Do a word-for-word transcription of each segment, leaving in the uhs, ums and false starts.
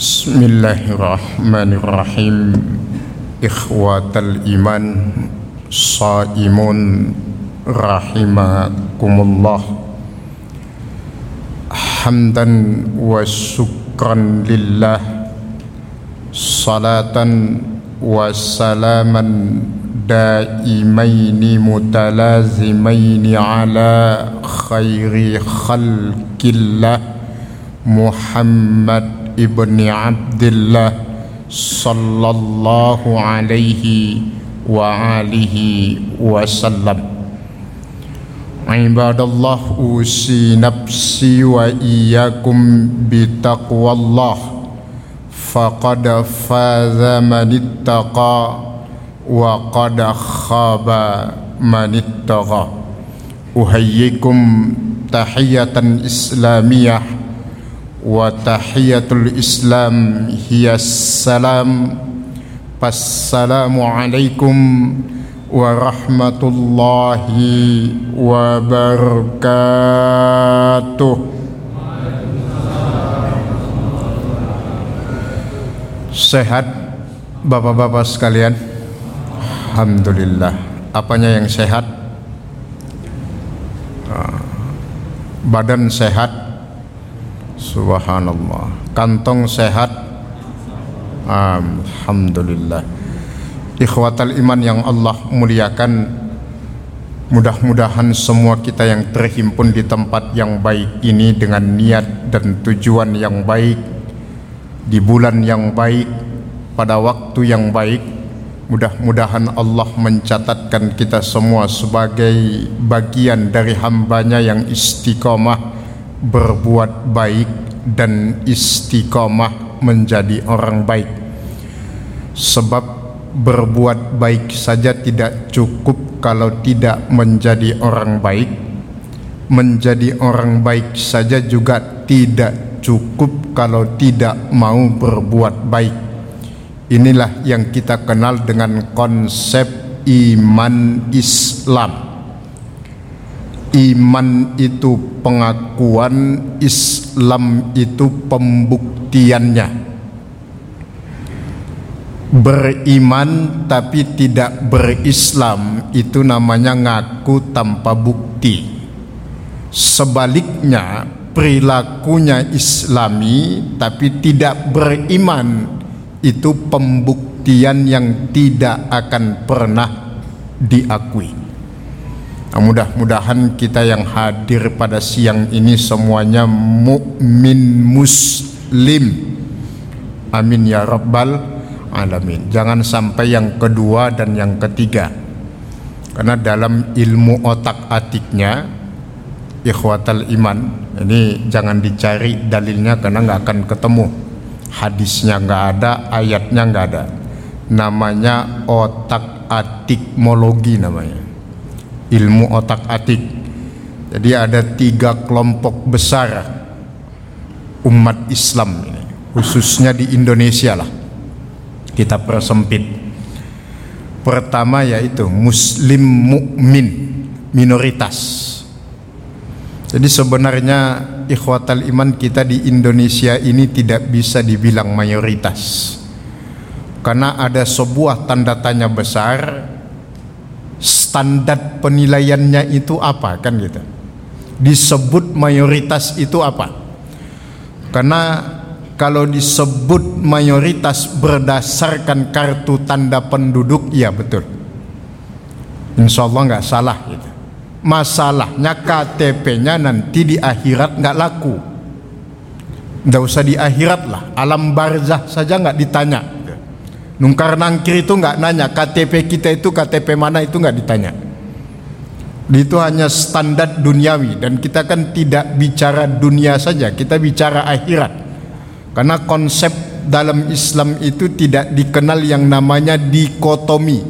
Bismillahirrahmanirrahim. Ikhwatal iman, shaimun rahimakumullah. Hamdan wa syukran lillah, salatan wa salaman daimaini mutalazimaini ala khairi khalqillah Muhammad ibni Abdillah sallallahu alaihi wa alihi wa sallam. Ibadallah, usi nafsi wa iyyakum bitaqwallah faqad faza manittaqa wa qad khaba manittaqa. Uhayyikum tahiyatan islamiyah, wa tahiyatul islam hiya salam. Assalamu alaikum warahmatullahi wabarakatuh. Sehat bapak-bapak sekalian? Alhamdulillah. Apanya yang sehat? Badan sehat, subhanallah. Kantong sehat, alhamdulillah. Ikhwatal iman yang Allah muliakan, mudah-mudahan semua kita yang terhimpun di tempat yang baik ini dengan niat dan tujuan yang baik, di bulan yang baik, pada waktu yang baik, mudah-mudahan Allah mencatatkan kita semua sebagai bagian dari hambanya yang istiqomah berbuat baik dan istiqomah menjadi orang baik. Sebab berbuat baik saja tidak cukup kalau tidak menjadi orang baik. Menjadi orang baik saja juga tidak cukup kalau tidak mau berbuat baik. Inilah yang kita kenal dengan konsep iman Islam. Iman itu pengakuan, Islam itu pembuktiannya. Beriman tapi tidak berislam, itu namanya ngaku tanpa bukti. Sebaliknya, perilakunya islami tapi tidak beriman, itu pembuktian yang tidak akan pernah diakui. Nah, mudah-mudahan kita yang hadir pada siang ini semuanya mukmin muslim. Amin ya rabbal alamin. Jangan sampai yang kedua dan yang ketiga. Karena dalam ilmu otak-atiknya ikhwatal iman, ini jangan dicari dalilnya karena nggak akan ketemu. Hadisnya nggak ada, ayatnya nggak ada. Namanya otak-atikmologi namanya. Ilmu otak-atik. Jadi ada tiga kelompok besar umat Islam ini, khususnya di Indonesia lah, kita persempit. Pertama yaitu Muslim mukmin, minoritas. Jadi sebenarnya ikhwatal iman, kita di Indonesia ini tidak bisa dibilang mayoritas, karena ada sebuah tanda tanya besar. Standar penilaiannya itu apa, kan gitu. Disebut mayoritas itu apa? Karena kalau disebut mayoritas berdasarkan kartu tanda penduduk, ya betul, insya Allah nggak salah gitu. Masalahnya K T P-nya nanti di akhirat nggak laku. Nggak usah di akhirat lah, alam barzah saja nggak ditanya. Nungkar nangkir itu nggak nanya K T P kita itu K T P mana, itu nggak ditanya. Itu hanya standar duniawi, dan kita kan tidak bicara dunia saja, kita bicara akhirat. Karena konsep dalam Islam itu tidak dikenal yang namanya dikotomi,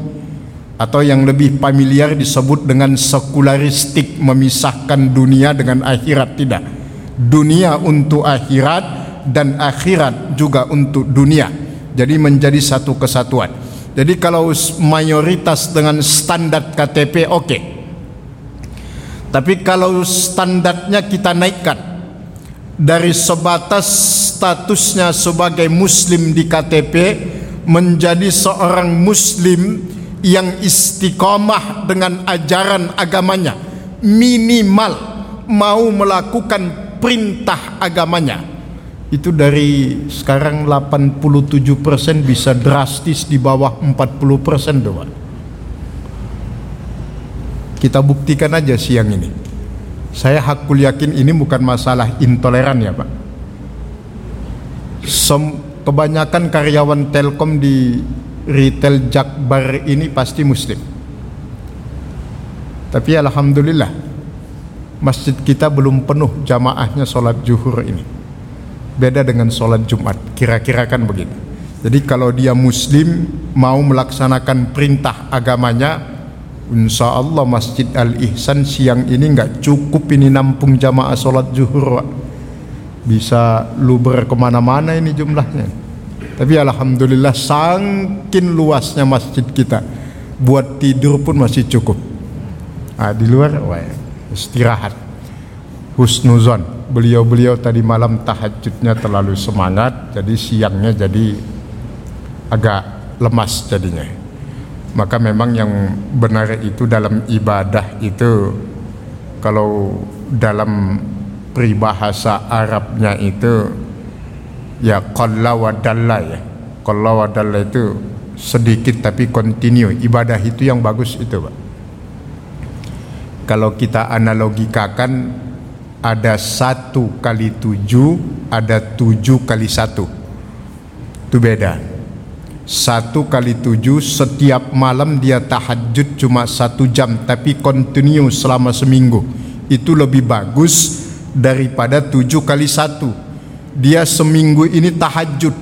atau yang lebih familiar disebut dengan sekularistik, memisahkan dunia dengan akhirat. Tidak, dunia untuk akhirat dan akhirat juga untuk dunia. Jadi menjadi satu kesatuan. Jadi kalau mayoritas dengan standar K T P, oke okay. Tapi kalau standarnya kita naikkan dari sebatas statusnya sebagai muslim di K T P menjadi seorang muslim yang istiqomah dengan ajaran agamanya, minimal mau melakukan perintah agamanya. Itu dari sekarang delapan puluh tujuh persen bisa drastis di bawah empat puluh persen doang. Kita buktikan aja siang ini. Saya hakul yakin ini bukan masalah intoleran ya Pak. Sem kebanyakan karyawan Telkom di retail Jakbar ini pasti muslim. Tapi alhamdulillah masjid kita belum penuh jamaahnya sholat zuhur ini. Beda dengan sholat Jumat, kira-kira kan begitu. Jadi kalau dia muslim mau melaksanakan perintah agamanya, insya Allah Masjid Al-Ihsan siang ini enggak cukup ini nampung jamaah sholat zuhur, bisa luber kemana-mana ini jumlahnya. Tapi alhamdulillah sangkin luasnya masjid kita, buat tidur pun masih cukup. Nah, di luar wah, istirahat. Husnuzon, beliau-beliau tadi malam tahajudnya terlalu semangat, jadi siangnya jadi agak lemas jadinya. Maka memang yang benar itu dalam ibadah itu, kalau dalam peribahasa Arabnya itu ya qalla wa dalla ya. Qalla wa dalla itu sedikit tapi continue. Ibadah itu yang bagus itu Pak. Kalau kita analogikakan, ada satu kali tujuh, ada tujuh kali satu. Itu beda. Satu kali tujuh, setiap malam dia tahajud cuma satu jam, tapi continue selama seminggu. Itu lebih bagus daripada tujuh kali satu. Dia seminggu ini tahajud,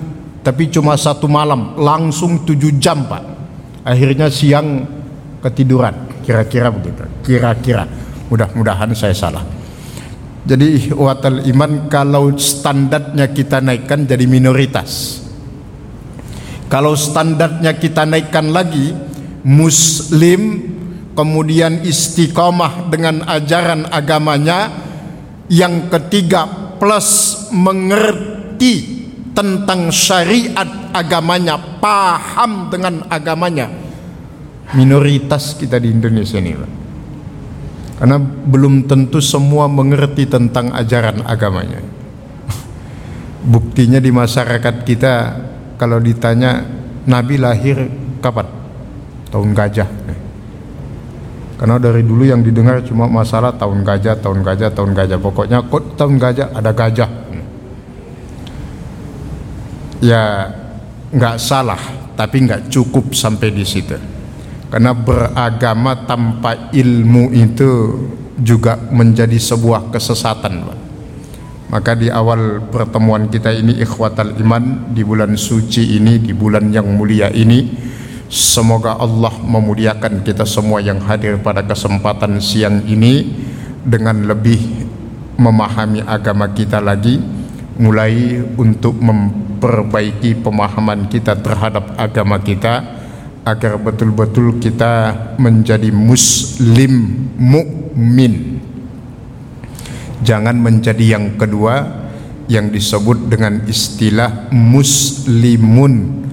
tapi cuma satu malam, langsung tujuh jam Pak. Akhirnya siang ketiduran, kira-kira begitu. Kira-kira, mudah-mudahan saya salah. Jadi ihwatal iman, kalau standarnya kita naikkan jadi minoritas. Kalau standarnya kita naikkan lagi, muslim kemudian istiqomah dengan ajaran agamanya, yang ketiga plus mengerti tentang syariat agamanya, paham dengan agamanya. Minoritas kita di Indonesia ini Pak, karena belum tentu semua mengerti tentang ajaran agamanya. Buktinya di masyarakat kita, kalau ditanya Nabi lahir kapan? Tahun gajah. Karena dari dulu yang didengar cuma masalah tahun gajah, tahun gajah, tahun gajah. Pokoknya kok tahun gajah ada gajah. Ya nggak salah, tapi nggak cukup sampai di situ. Karena beragama tanpa ilmu itu juga menjadi sebuah kesesatan Pak. Maka di awal pertemuan kita ini ikhwatal iman, di bulan suci ini, di bulan yang mulia ini, semoga Allah memuliakan kita semua yang hadir pada kesempatan siang ini dengan lebih memahami agama kita lagi, mulai untuk memperbaiki pemahaman kita terhadap agama kita, agar betul-betul kita menjadi muslim mukmin. Jangan menjadi yang kedua yang disebut dengan istilah muslimun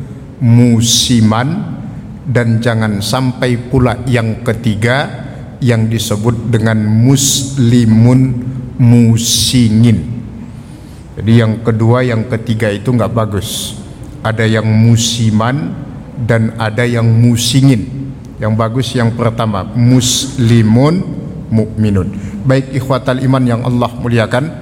musiman, dan jangan sampai pula yang ketiga yang disebut dengan muslimun musingin. Jadi yang kedua, yang ketiga itu nggak bagus. Ada yang musiman dan ada yang musingin. Yang bagus yang pertama, muslimun mukminun. Baik ikhwatal iman yang Allah muliakan,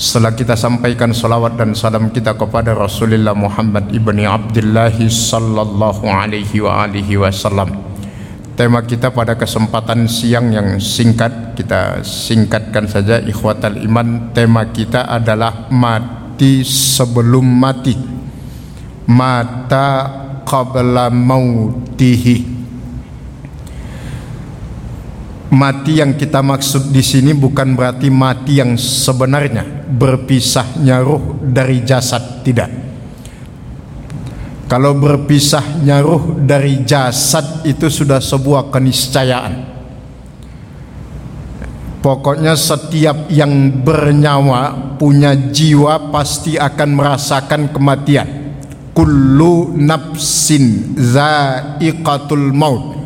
setelah kita sampaikan salawat dan salam kita kepada Rasulullah Muhammad ibni Abdullah sallallahu alaihi wa alihi wasallam. Tema kita pada kesempatan siang yang singkat, kita singkatkan saja ikhwatal iman. Tema kita adalah mati sebelum mati, mata qabla mautihi. Mati yang kita maksud di sini bukan berarti mati yang sebenarnya, berpisahnya ruh dari jasad, tidak. Kalau berpisahnya ruh dari jasad itu sudah sebuah keniscayaan. Pokoknya setiap yang bernyawa punya jiwa pasti akan merasakan kematian. Kullu nafsin za'iqatul maut.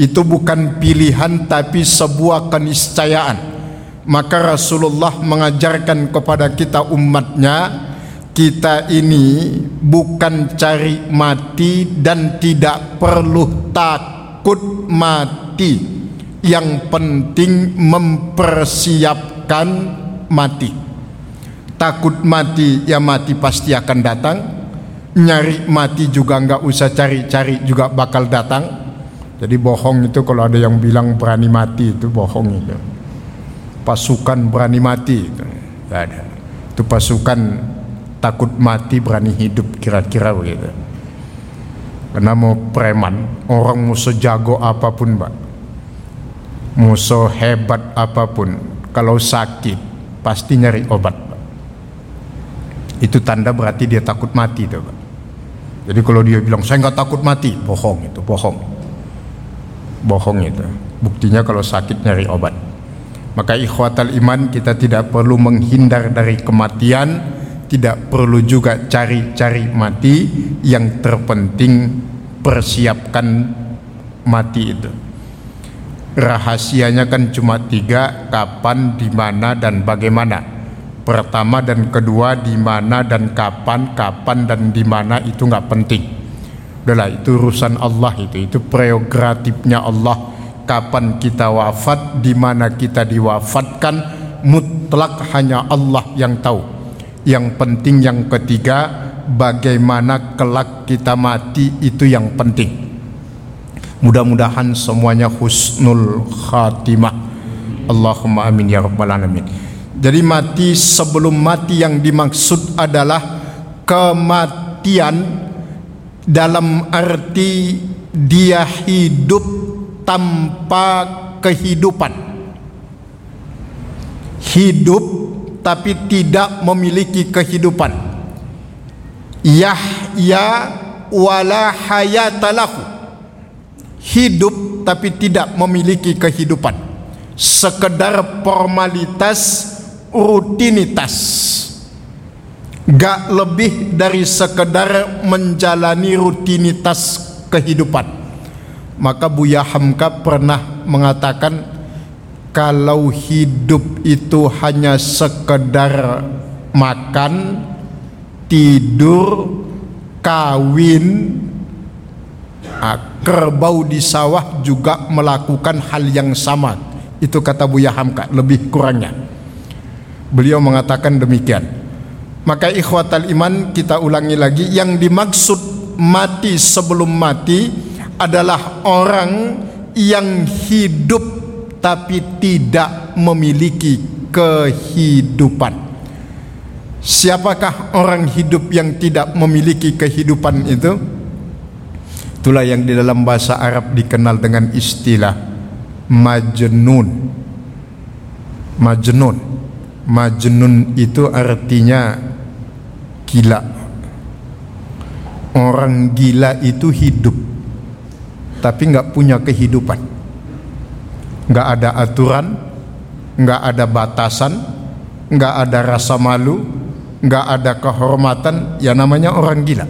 Itu bukan pilihan tapi sebuah keniscayaan. Maka Rasulullah mengajarkan kepada kita umatnya, kita ini bukan cari mati dan tidak perlu takut mati. Yang penting mempersiapkan mati. Takut mati, ya mati pasti akan datang. Nyari mati juga nggak usah cari-cari, juga bakal datang. Jadi bohong itu kalau ada yang bilang berani mati, itu bohong itu. Pasukan berani mati itu nggak ada. Itu pasukan takut mati berani hidup, kira-kira begitu. Karena mau preman, orang mau sejago apapun, Pak. Musuh hebat apapun, kalau sakit pasti nyari obat, Pak. Itu tanda berarti dia takut mati itu, Pak. Jadi kalau dia bilang saya nggak takut mati, bohong itu, bohong, bohong itu. Buktinya kalau sakit nyari obat. Maka ikhwatal iman, kita tidak perlu menghindar dari kematian, tidak perlu juga cari-cari mati. Yang terpenting persiapkan mati itu. Rahasianya kan cuma tiga: kapan, di mana, dan bagaimana. Pertama dan kedua, di mana dan kapan, kapan dan di mana itu nggak penting. Udahlah, itu urusan Allah itu, itu prerogatifnya Allah. Kapan kita wafat, di mana kita diwafatkan, mutlak hanya Allah yang tahu. Yang penting yang ketiga, bagaimana kelak kita mati, itu yang penting. Mudah-mudahan semuanya husnul khatimah. Allahumma amin ya rabbal alamin. Jadi mati sebelum mati yang dimaksud adalah kematian dalam arti dia hidup tanpa kehidupan. Hidup tapi tidak memiliki kehidupan. Yahya wala hayatalahu. Hidup tapi tidak memiliki kehidupan, sekedar formalitas, rutinitas, gak lebih dari sekedar menjalani rutinitas kehidupan. Maka Buya Hamka pernah mengatakan, kalau hidup itu hanya sekedar makan, tidur, kawin, kerbau di sawah juga melakukan hal yang sama. Itu kata Buya Hamka, lebih kurangnya beliau mengatakan demikian. Maka ikhwatal iman, kita ulangi lagi, yang dimaksud mati sebelum mati adalah orang yang hidup tapi tidak memiliki kehidupan. Siapakah orang hidup yang tidak memiliki kehidupan itu? Itulah yang di dalam bahasa Arab dikenal dengan istilah majnun. Majnun. Majnun itu artinya gila. Orang gila itu hidup tapi nggak punya kehidupan. Nggak ada aturan, nggak ada batasan, nggak ada rasa malu, nggak ada kehormatan. Ya namanya orang gila.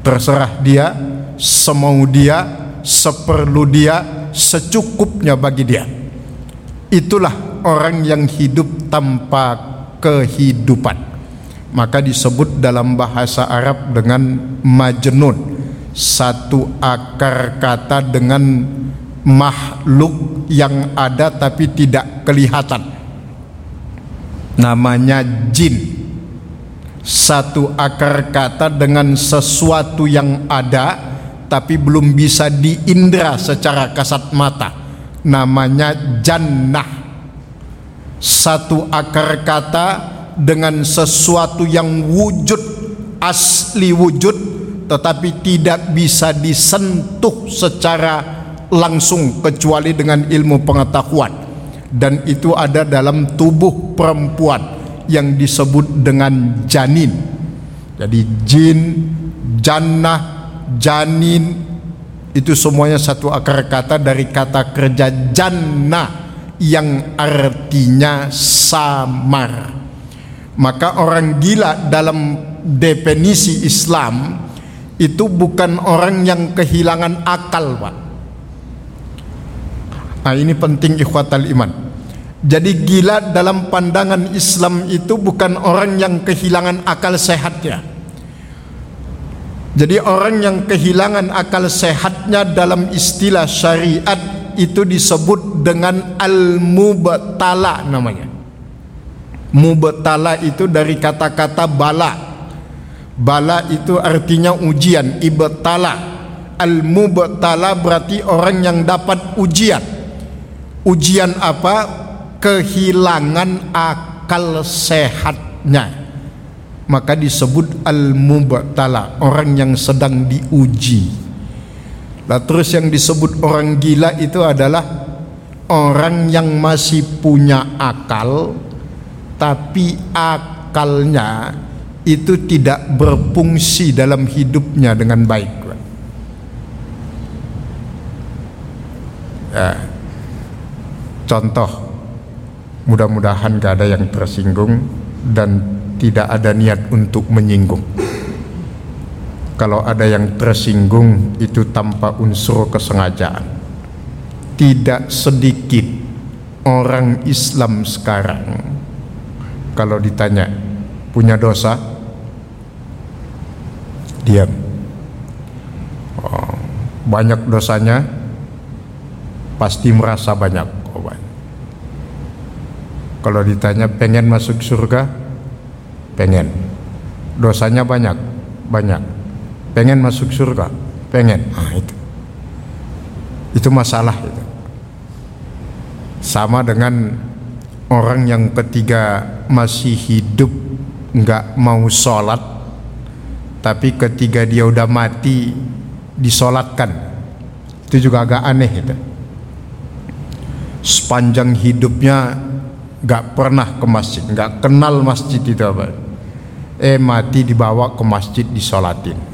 Terserah dia, semau dia, seperlu dia, secukupnya bagi dia. Itulah orang yang hidup tanpa kehidupan. Maka disebut dalam bahasa Arab dengan majnun. Satu akar kata dengan makhluk yang ada tapi tidak kelihatan, namanya jin. Satu akar kata dengan sesuatu yang ada tapi belum bisa diindra secara kasat mata, namanya jannah. Satu akar kata dengan sesuatu yang wujud, asli wujud, tetapi tidak bisa disentuh secara langsung kecuali dengan ilmu pengetahuan. Dan itu ada dalam tubuh perempuan yang disebut dengan janin. Jadi jin, jannah, janin, itu semuanya satu akar kata dari kata kerja janna, yang artinya samar. Maka orang gila dalam definisi Islam itu bukan orang yang kehilangan akal, Pak. Nah, ini penting ikhwatal iman. Jadi gila dalam pandangan Islam itu bukan orang yang kehilangan akal sehatnya. Jadi orang yang kehilangan akal sehatnya dalam istilah syariat itu disebut dengan al-mubtala namanya. Mubtala itu dari kata-kata bala. Bala itu artinya ujian. Ibtala, al-mubtala berarti orang yang dapat ujian. Ujian apa? Kehilangan akal sehatnya. Maka disebut al-mubtala, orang yang sedang diuji. Nah, terus yang disebut orang gila itu adalah orang yang masih punya akal, tapi akalnya itu tidak berfungsi dalam hidupnya dengan baik. Ya, contoh, mudah-mudahan gak ada yang tersinggung dan tidak ada niat untuk menyinggung. Kalau ada yang tersinggung itu tanpa unsur kesengajaan. Tidak sedikit orang Islam sekarang kalau ditanya punya dosa, diam. Oh, banyak dosanya, pasti merasa banyak. Oh, banyak. Kalau ditanya pengen masuk surga, pengen. Dosanya banyak, banyak. Pengen masuk surga, pengen. Nah, itu, itu masalah. Itu sama dengan orang yang ketiga masih hidup nggak mau sholat, tapi ketiga dia udah mati disolatkan, itu juga agak aneh. Itu sepanjang hidupnya nggak pernah ke masjid, nggak kenal masjid itu apa, eh mati dibawa ke masjid disolatin.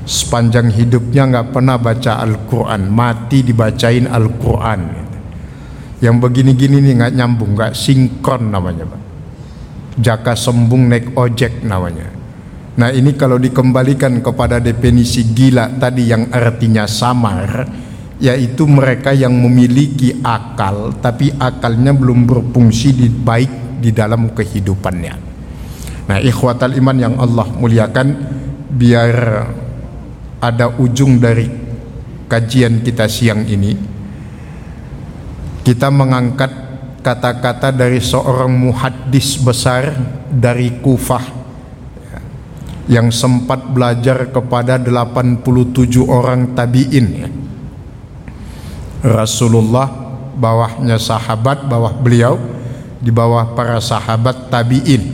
Sepanjang hidupnya nggak pernah baca Al-Quran, mati dibacain Al-Quran. Yang begini-gini nih nggak nyambung, nggak sinkron namanya, Pak. Jaka sembung naik ojek namanya. Nah, ini kalau dikembalikan kepada definisi gila tadi yang artinya samar, yaitu mereka yang memiliki akal tapi akalnya belum berfungsi di baik di dalam kehidupannya. Nah, ikhwatal iman yang Allah muliakan, biar ada ujung dari kajian kita siang ini, kita mengangkat kata-kata dari seorang muhaddis besar dari Kufah yang sempat belajar kepada delapan puluh tujuh orang tabi'in. Rasulullah bawahnya sahabat, bawah beliau, di bawah para sahabat tabi'in.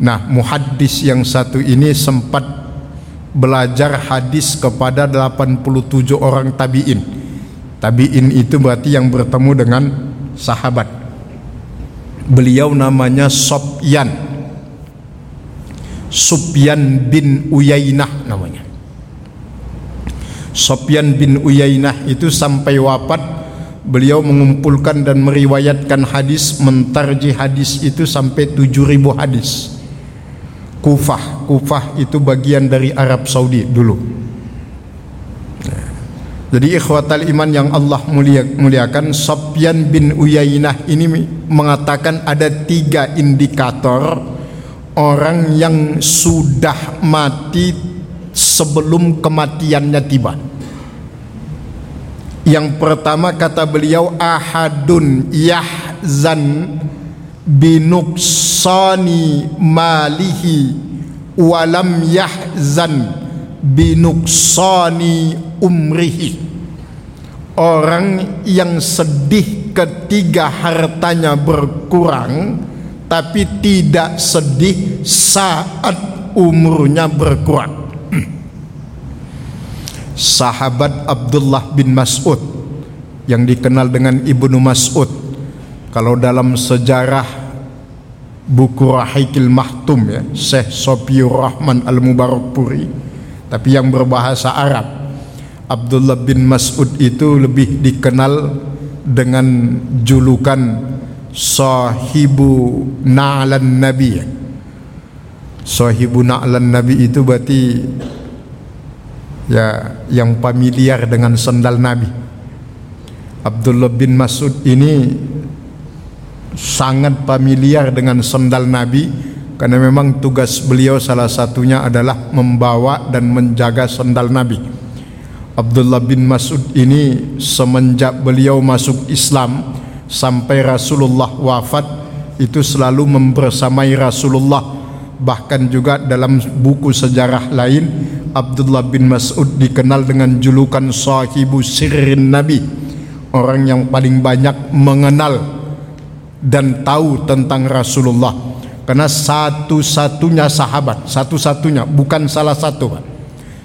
Nah, muhaddis yang satu ini sempat belajar hadis kepada delapan puluh tujuh orang tabi'in. Tabi'in itu berarti yang bertemu dengan sahabat. Beliau namanya Sufyan. Sufyan bin Uyainah namanya. Sufyan bin Uyainah itu sampai wafat beliau mengumpulkan dan meriwayatkan hadis, mentarjih hadis itu sampai tujuh ribu hadis. Kufah, Kufah itu bagian dari Arab Saudi dulu. Jadi ikhwatal iman yang Allah muliakan, Sufyan bin Uyainah ini mengatakan ada tiga indikator orang yang sudah mati sebelum kematiannya tiba. Yang pertama kata beliau, ahadun yahzan binuksani malihi walam yahzan binuksani umrihi. Orang yang sedih ketiga hartanya berkurang tapi tidak sedih saat umurnya berkurang. Sahabat Abdullah bin Mas'ud yang dikenal dengan Ibnu Mas'ud, kalau dalam sejarah buku Rahiqil Mahtum, ya, Syekh Sofiur Rahman Al-Mubarakpuri, tapi yang berbahasa Arab, Abdullah bin Mas'ud itu lebih dikenal dengan julukan sahibu na'lan nabi. Sahibu na'lan nabi itu berarti ya yang familiar dengan sandal nabi. Abdullah bin Mas'ud ini sangat familiar dengan sandal nabi karena memang tugas beliau salah satunya adalah membawa dan menjaga sandal nabi. Abdullah bin Mas'ud ini semenjak beliau masuk Islam sampai Rasulullah wafat itu selalu membersamai Rasulullah. Bahkan juga dalam buku sejarah lain Abdullah bin Mas'ud dikenal dengan julukan sahibu sirrin nabi, orang yang paling banyak mengenal dan tahu tentang Rasulullah. Karena satu-satunya sahabat, satu-satunya, bukan salah satu,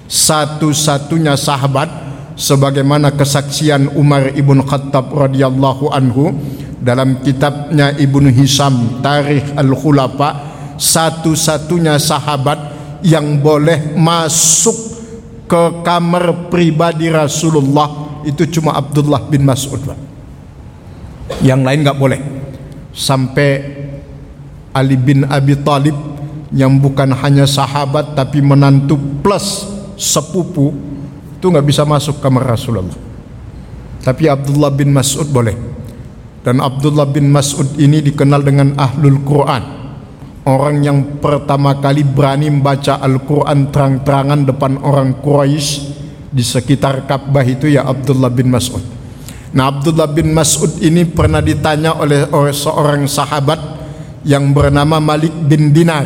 satu-satunya sahabat sebagaimana kesaksian Umar ibn Khattab radhiyallahu anhu dalam kitabnya Ibnu Hisham Tarikh Al-Khulafa, satu-satunya sahabat yang boleh masuk ke kamar pribadi Rasulullah itu cuma Abdullah bin Mas'ud, yang lain enggak boleh. Sampai Ali bin Abi Thalib yang bukan hanya sahabat tapi menantu plus sepupu itu nggak bisa masuk kamar Rasulullah, tapi Abdullah bin Mas'ud boleh. Dan Abdullah bin Mas'ud ini dikenal dengan Ahlul Quran, orang yang pertama kali berani membaca Al-Quran terang-terangan depan orang Quraisy di sekitar Ka'bah itu ya Abdullah bin Mas'ud. Nah, Abdullah bin Mas'ud ini pernah ditanya oleh, oleh seorang sahabat yang bernama Malik bin Dinar,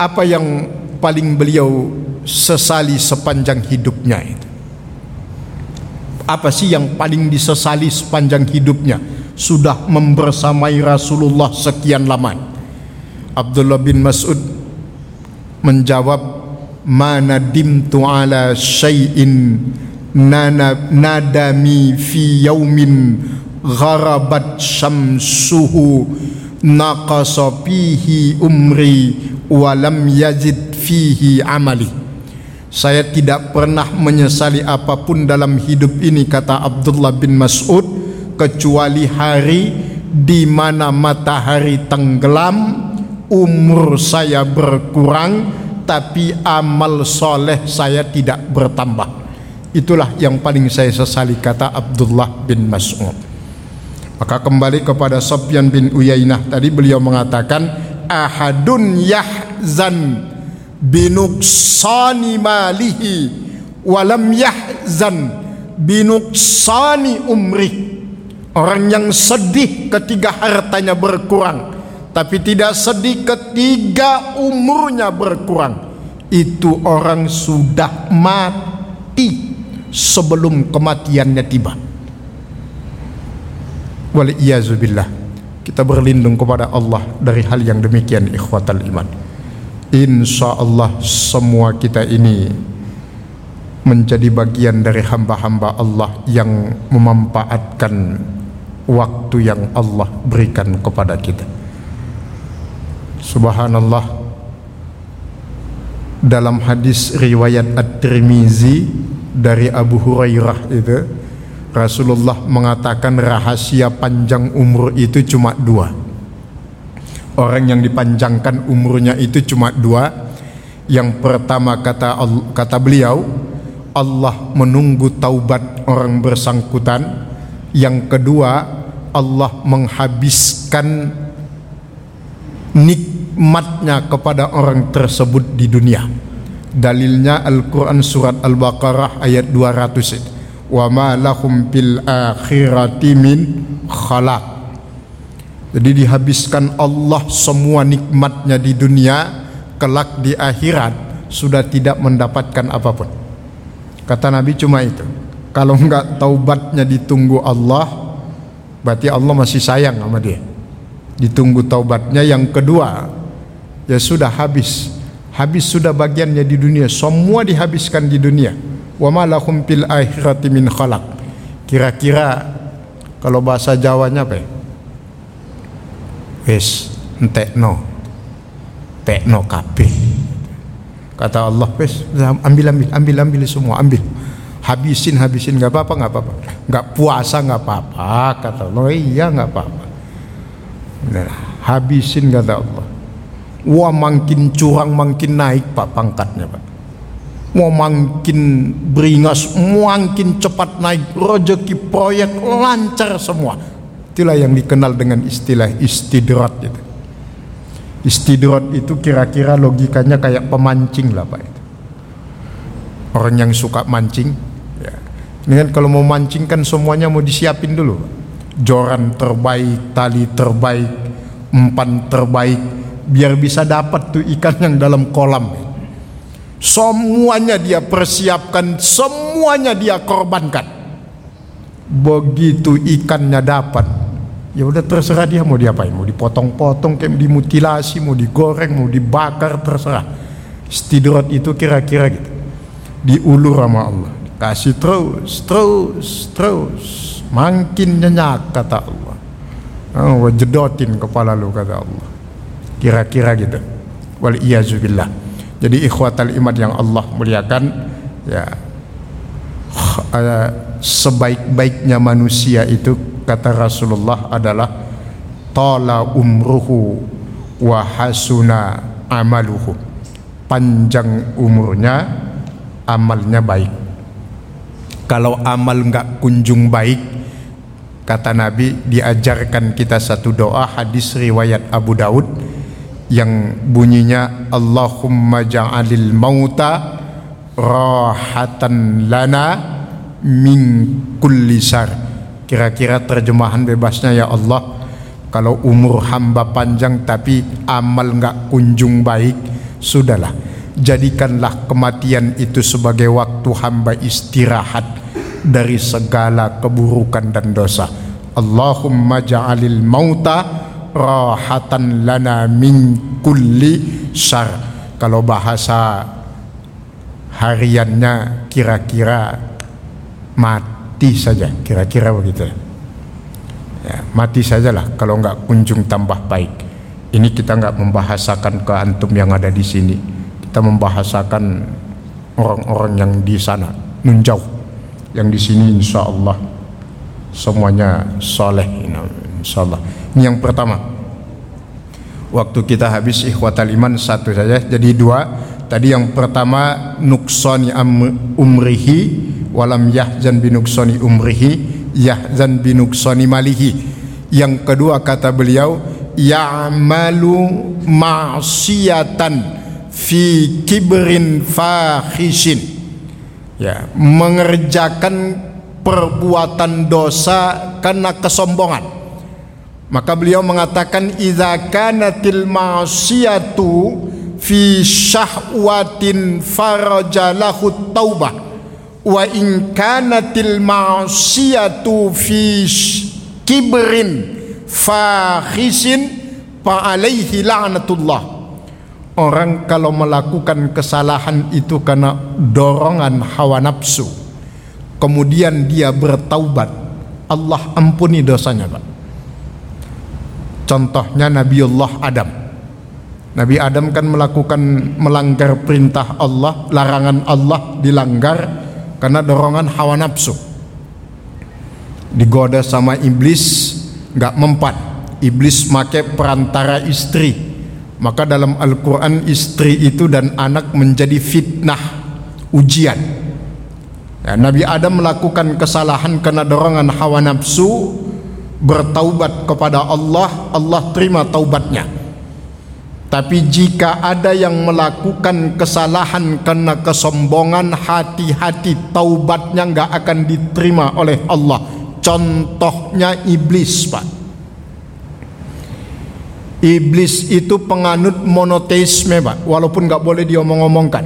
apa yang paling beliau sesali sepanjang hidupnya itu. Apa sih yang paling disesali sepanjang hidupnya? Sudah membersamai Rasulullah sekian lama. Abdullah bin Mas'ud menjawab, "Ma nadimtu ala syai'in nadami fi yaumin gharabat syamsuhu naqasa fihi umri wa lam yajid fihi amali." Saya tidak pernah menyesali apapun dalam hidup ini, kata Abdullah bin Mas'ud, kecuali hari di mana matahari tenggelam, umur saya berkurang, tapi amal soleh saya tidak bertambah. Itulah yang paling saya sesali, kata Abdullah bin Mas'ud. Maka kembali kepada Sufyan bin Uyainah tadi, beliau mengatakan, ahadun yahzan binuksani malihi walam yahzan binuksani umri. Orang yang sedih ketika hartanya berkurang tapi tidak sedih ketika umurnya berkurang, itu orang sudah mati sebelum kematiannya tiba. Waliyazubillah, kita berlindung kepada Allah dari hal yang demikian, ikhwatal iman. InsyaAllah semua kita ini menjadi bagian dari hamba-hamba Allah yang memanfaatkan waktu yang Allah berikan kepada kita. Subhanallah, dalam hadis riwayat At-Tirmizi dari Abu Hurairah itu, Rasulullah mengatakan rahasia panjang umur itu cuma dua. Orang yang dipanjangkan umurnya itu cuma dua. Yang pertama, kata kata beliau, Allah menunggu taubat orang bersangkutan. Yang kedua, Allah menghabiskan nikmatnya kepada orang tersebut di dunia. Dalilnya Al-Quran surat Al-Baqarah ayat dua ratus itu, wa ma lahum fil akhirati min khalaq. Jadi dihabiskan Allah semua nikmatnya di dunia, kelak di akhirat sudah tidak mendapatkan apapun. Kata Nabi cuma itu. Kalau enggak taubatnya ditunggu Allah, berarti Allah masih sayang sama dia. Ditunggu taubatnya. Yang kedua, ya sudah habis. Habis sudah bagiannya di dunia, semua dihabiskan di dunia. Wa ma lahum fil akhirati min khalaq. Kira-kira kalau bahasa Jawanya apa ya? Wes entekno tekno kabeh, kata Allah. Wes ambil ambil ambil ambil semua, ambil habisin habisin, enggak apa-apa enggak apa-apa. nggak puasa nggak apa-apa, kata Allah. Iya nggak apa-apa. Nah, habisin kata Allah. Wah, makin curang makin naik pak pangkatnya pak. Wah, makin beringas makin cepat naik, rezeki proyek lancar semua. Itulah yang dikenal dengan istilah istidrat itu. Istidrat itu kira-kira logikanya kayak pemancing lah pak itu. Orang yang suka mancing ya. Ini kan kalau mau mancing kan semuanya mau disiapin dulu pak. Joran terbaik, tali terbaik, umpan terbaik, biar bisa dapat tuh ikan yang dalam kolam. Semuanya dia persiapkan, semuanya dia korbankan. Begitu ikannya dapat, ya udah terserah dia mau diapain, mau dipotong-potong, kayak dimutilasi, mau digoreng, mau dibakar, terserah. Istidrat itu kira-kira gitu. Diulur sama Allah, kasih terus, terus, terus, makin nyenyak kata Allah. Oh, jedotin kepala lu kata Allah. Kira-kira gitu. Wal iyazubillah. Jadi ikhwatal iman yang Allah muliakan ya, sebaik-baiknya manusia itu kata Rasulullah adalah tala umruhu wa hasuna amaluhu. Panjang umurnya, amalnya baik. Kalau amal enggak kunjung baik, kata Nabi diajarkan kita satu doa hadis riwayat Abu Daud yang bunyinya Allahumma ja'alil mauta rahatan lana min kulli syarr. Kira-kira terjemahan bebasnya, ya Allah, kalau umur hamba panjang tapi amal enggak kunjung baik, sudahlah, jadikanlah kematian itu sebagai waktu hamba istirahat dari segala keburukan dan dosa. Allahumma ja'alil mauta rahatan lana min kulli syar. Kalau bahasa hariannya kira-kira mati saja, kira-kira begitu ya, mati sajalah kalau enggak kunjung tambah baik. Ini kita enggak membahasakan ke antum yang ada di sini, kita membahasakan orang-orang yang di sana menjauh. Yang di sini insyaallah semuanya soleh insyaallah. Ini yang pertama. Waktu kita habis ikhwatal iman satu saja, jadi dua. Tadi yang pertama nuksani umrihi walam yahzan binuksani umrihi yahzan binuksani malihi. Yang kedua kata beliau ya'malu ma'siyatan fi kibrin fakhishin. Ya, mengerjakan perbuatan dosa karena kesombongan. Maka beliau mengatakan idza kanatil ma'siyatu fi syahwatin farajalahu taubah wa in kanatil ma'siyatu fi kibrin fakhisin fa alaihi la'natullah. Orang kalau melakukan kesalahan itu karena dorongan hawa nafsu, kemudian dia bertaubat, Allah ampuni dosanya Pak. Contohnya Nabiullah Adam. Nabi Adam kan melakukan melanggar perintah Allah, larangan Allah dilanggar karena dorongan hawa nafsu. Digoda sama iblis, enggak mempan. Iblis pakai perantara istri. Maka dalam Al-Qur'an istri itu dan anak menjadi fitnah, ujian. Ya, Nabi Adam melakukan kesalahan karena dorongan hawa nafsu, bertaubat kepada Allah, Allah terima taubatnya. Tapi jika ada yang melakukan kesalahan karena kesombongan, hati-hati, taubatnya enggak akan diterima oleh Allah. Contohnya iblis Pak. Iblis itu penganut monoteisme Pak, walaupun enggak boleh diomong-omongkan.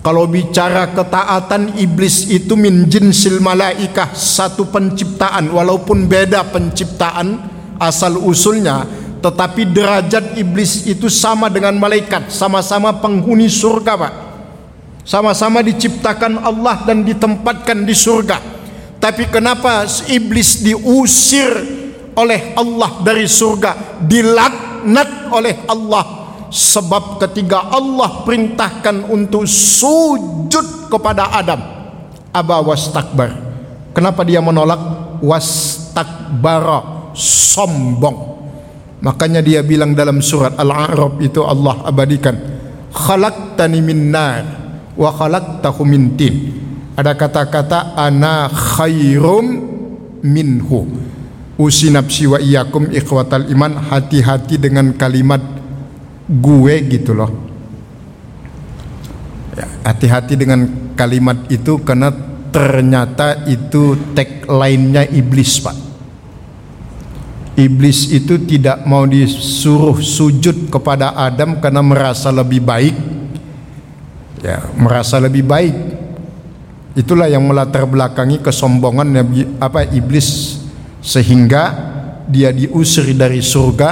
Kalau bicara ketaatan, iblis itu min jinsil malaikah, satu penciptaan, walaupun beda penciptaan asal usulnya, tetapi derajat iblis itu sama dengan malaikat, sama-sama penghuni surga Pak, sama-sama diciptakan Allah dan ditempatkan di surga. Tapi kenapa iblis diusir oleh Allah dari surga, dilaknat oleh Allah? Sebab ketiga Allah perintahkan untuk sujud kepada Adam, aba wastakbar, Kenapa dia menolak? Wastakbara, sombong. Makanya dia bilang dalam surat Al-A'raf itu Allah abadikan, khalaqtani min nar wa khalaqtahu min tin. Ada kata-kata ana khairum minhu. Usinapsi wa iyakum ikhwatal iman, hati-hati dengan kalimat gue gitu loh. Hati-hati dengan kalimat itu karena ternyata itu tagline-nya iblis, Pak. Iblis itu tidak mau disuruh sujud kepada Adam karena merasa lebih baik. Ya, merasa lebih baik. Itulah yang melatar belakangi kesombongan apa iblis, sehingga dia diusir dari surga,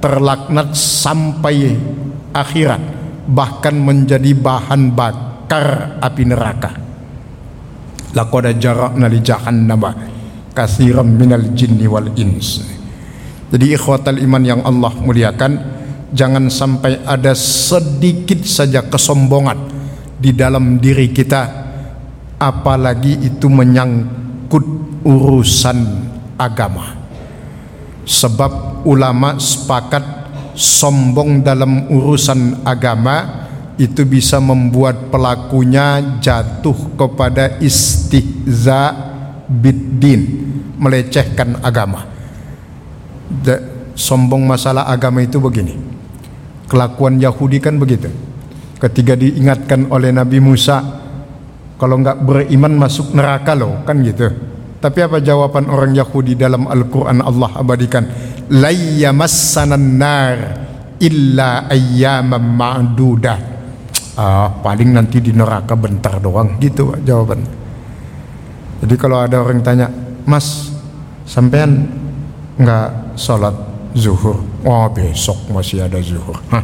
terlaknat sampai akhirat, bahkan menjadi bahan bakar api neraka. Laqad jara'na li jahannama katsiran minal jinni wal ins. Jadi ikhwatal iman yang Allah muliakan, jangan sampai ada sedikit saja kesombongan di dalam diri kita, apalagi itu menyangkut urusan agama. Sebab ulama sepakat sombong dalam urusan agama itu bisa membuat pelakunya jatuh kepada istihza biddin, melecehkan agama. Sombong masalah agama itu begini. Kelakuan Yahudi kan begitu. Ketika diingatkan oleh Nabi Musa, kalau enggak beriman masuk neraka loh, kan gitu. Tapi apa jawaban orang Yahudi dalam Al-Quran Allah abadikan? La yamassanan nar illa ayyaman ma'dudah. Ah, paling nanti di neraka bentar doang, gitu jawaban. Jadi kalau ada orang tanya, Mas, sampean nggak sholat zuhur? Wah, oh, besok masih ada zuhur. Hah,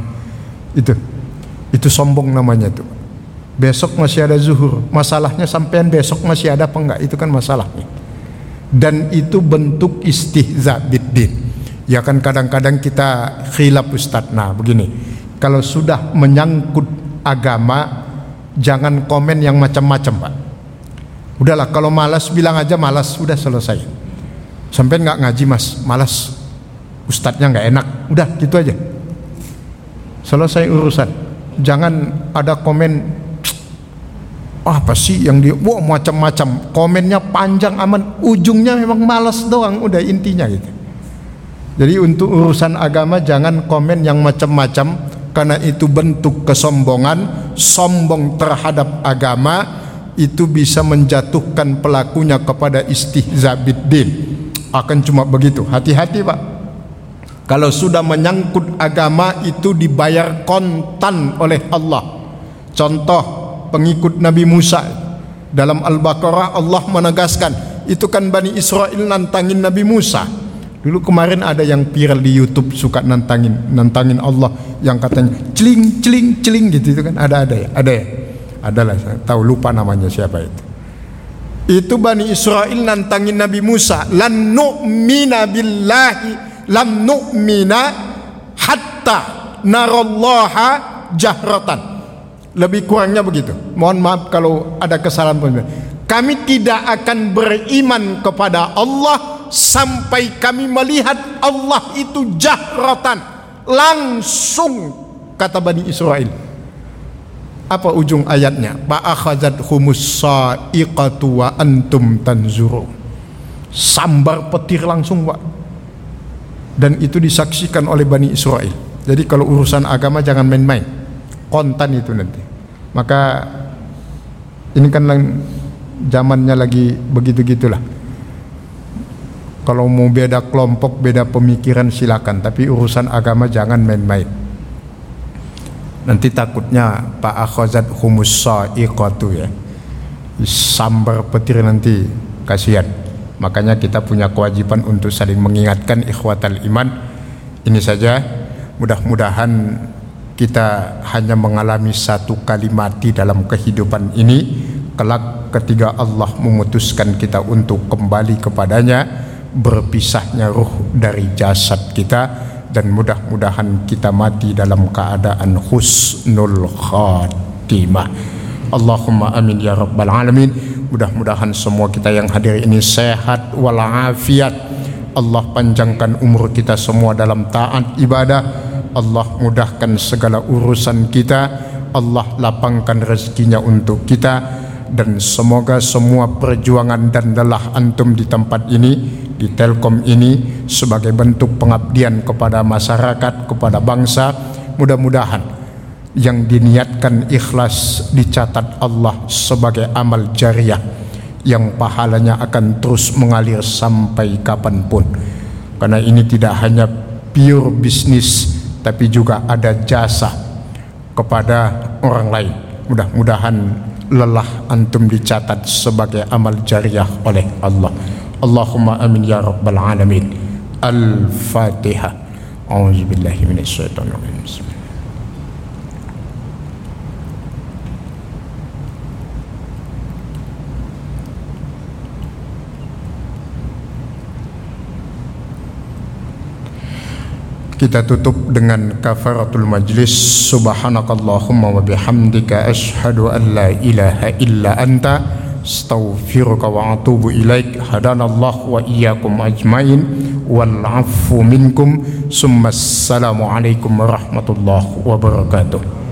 itu, itu sombong namanya tuh. Besok masih ada zuhur. Masalahnya sampean besok masih ada apa enggak? Itu kan masalahnya. Dan itu bentuk istihza biddin. Ya kan kadang-kadang kita khilaf Ustaz. Nah begini, kalau sudah menyangkut agama, jangan komen yang macam-macam, Pak. Udahlah, kalau malas bilang aja malas, udah selesai. Sampai nggak ngaji Mas, malas, Ustaznya nggak enak, udah gitu aja, selesai urusan. Jangan ada komen, wah apa sih yang dia, wah macam-macam, komennya panjang aman, ujungnya memang malas doang, udah intinya gitu. Jadi untuk urusan agama jangan komen yang macam-macam, karena itu bentuk kesombongan. Sombong terhadap agama itu bisa menjatuhkan pelakunya kepada istihza biddin. Akan cuma begitu, hati-hati Pak. Kalau sudah menyangkut agama itu dibayar kontan oleh Allah. Contoh pengikut Nabi Musa dalam Al-Baqarah Allah menegaskan itu kan Bani Israel nantangin Nabi Musa. Dulu kemarin ada yang viral di YouTube suka nantangin nantangin Allah yang katanya celing celing celing gitu, itu kan ada ada ya ada ya adalah saya tahu lupa namanya siapa itu. Itu Bani Israel nantangin Nabi Musa, lan nu'mina billahi lam nu'mina hatta narallaha jahratan. Lebih kurangnya begitu. Mohon maaf kalau ada kesalahan. Kami tidak akan beriman kepada Allah sampai kami melihat Allah itu jahratan, langsung, kata Bani Israel. Apa ujung ayatnya? Ba'akhadhathumus sa'iqatu wa antum tanzurun. Sambar petir langsung, Pak. Dan itu disaksikan oleh Bani Israel. Jadi kalau urusan agama jangan main-main. Kontan itu nanti. Maka ini kan zamannya lagi begitu-gitulah. Kalau mau beda kelompok, beda pemikiran silakan, tapi urusan agama jangan main-main. Nanti takutnya Pak Akhazat Humussa Iqatu ya, sambar petir nanti, kasihan. Makanya kita punya kewajiban untuk saling mengingatkan ikhwatal iman. Ini saja, mudah-mudahan kita hanya mengalami satu kali mati dalam kehidupan ini. Kelak ketika Allah memutuskan kita untuk kembali kepadanya, berpisahnya ruh dari jasad kita, dan mudah-mudahan kita mati dalam keadaan husnul khatimah. Allahumma amin ya rabbal alamin. Mudah-mudahan semua kita yang hadir ini sehat walafiat. Allah panjangkan umur kita semua dalam taat ibadah. Allah mudahkan segala urusan kita. Allah lapangkan rezekinya untuk kita. Dan semoga semua perjuangan dan lelah antum di tempat ini, di Telkom ini, sebagai bentuk pengabdian kepada masyarakat, kepada bangsa, mudah-mudahan yang diniatkan ikhlas dicatat Allah sebagai amal jariah yang pahalanya akan terus mengalir sampai kapanpun. Karena ini tidak hanya pure bisnis, tapi juga ada jasa kepada orang lain. Mudah-mudahan lelah antum dicatat sebagai amal jariah oleh Allah. Allahumma amin ya rabbal alamin. Al-Fatihah. A'udzubillahi minasyaitonir rajim. Kita tutup dengan kafaratul majlis. Subhanakallahumma wa bihamdika asyhadu an la ilaha illa anta astaghfiruka wa atubu ilaik. Hadanallahu wa iyyakum ajmain wal afwu minkum. Summa assalamu alaikum warahmatullahi wabarakatuh.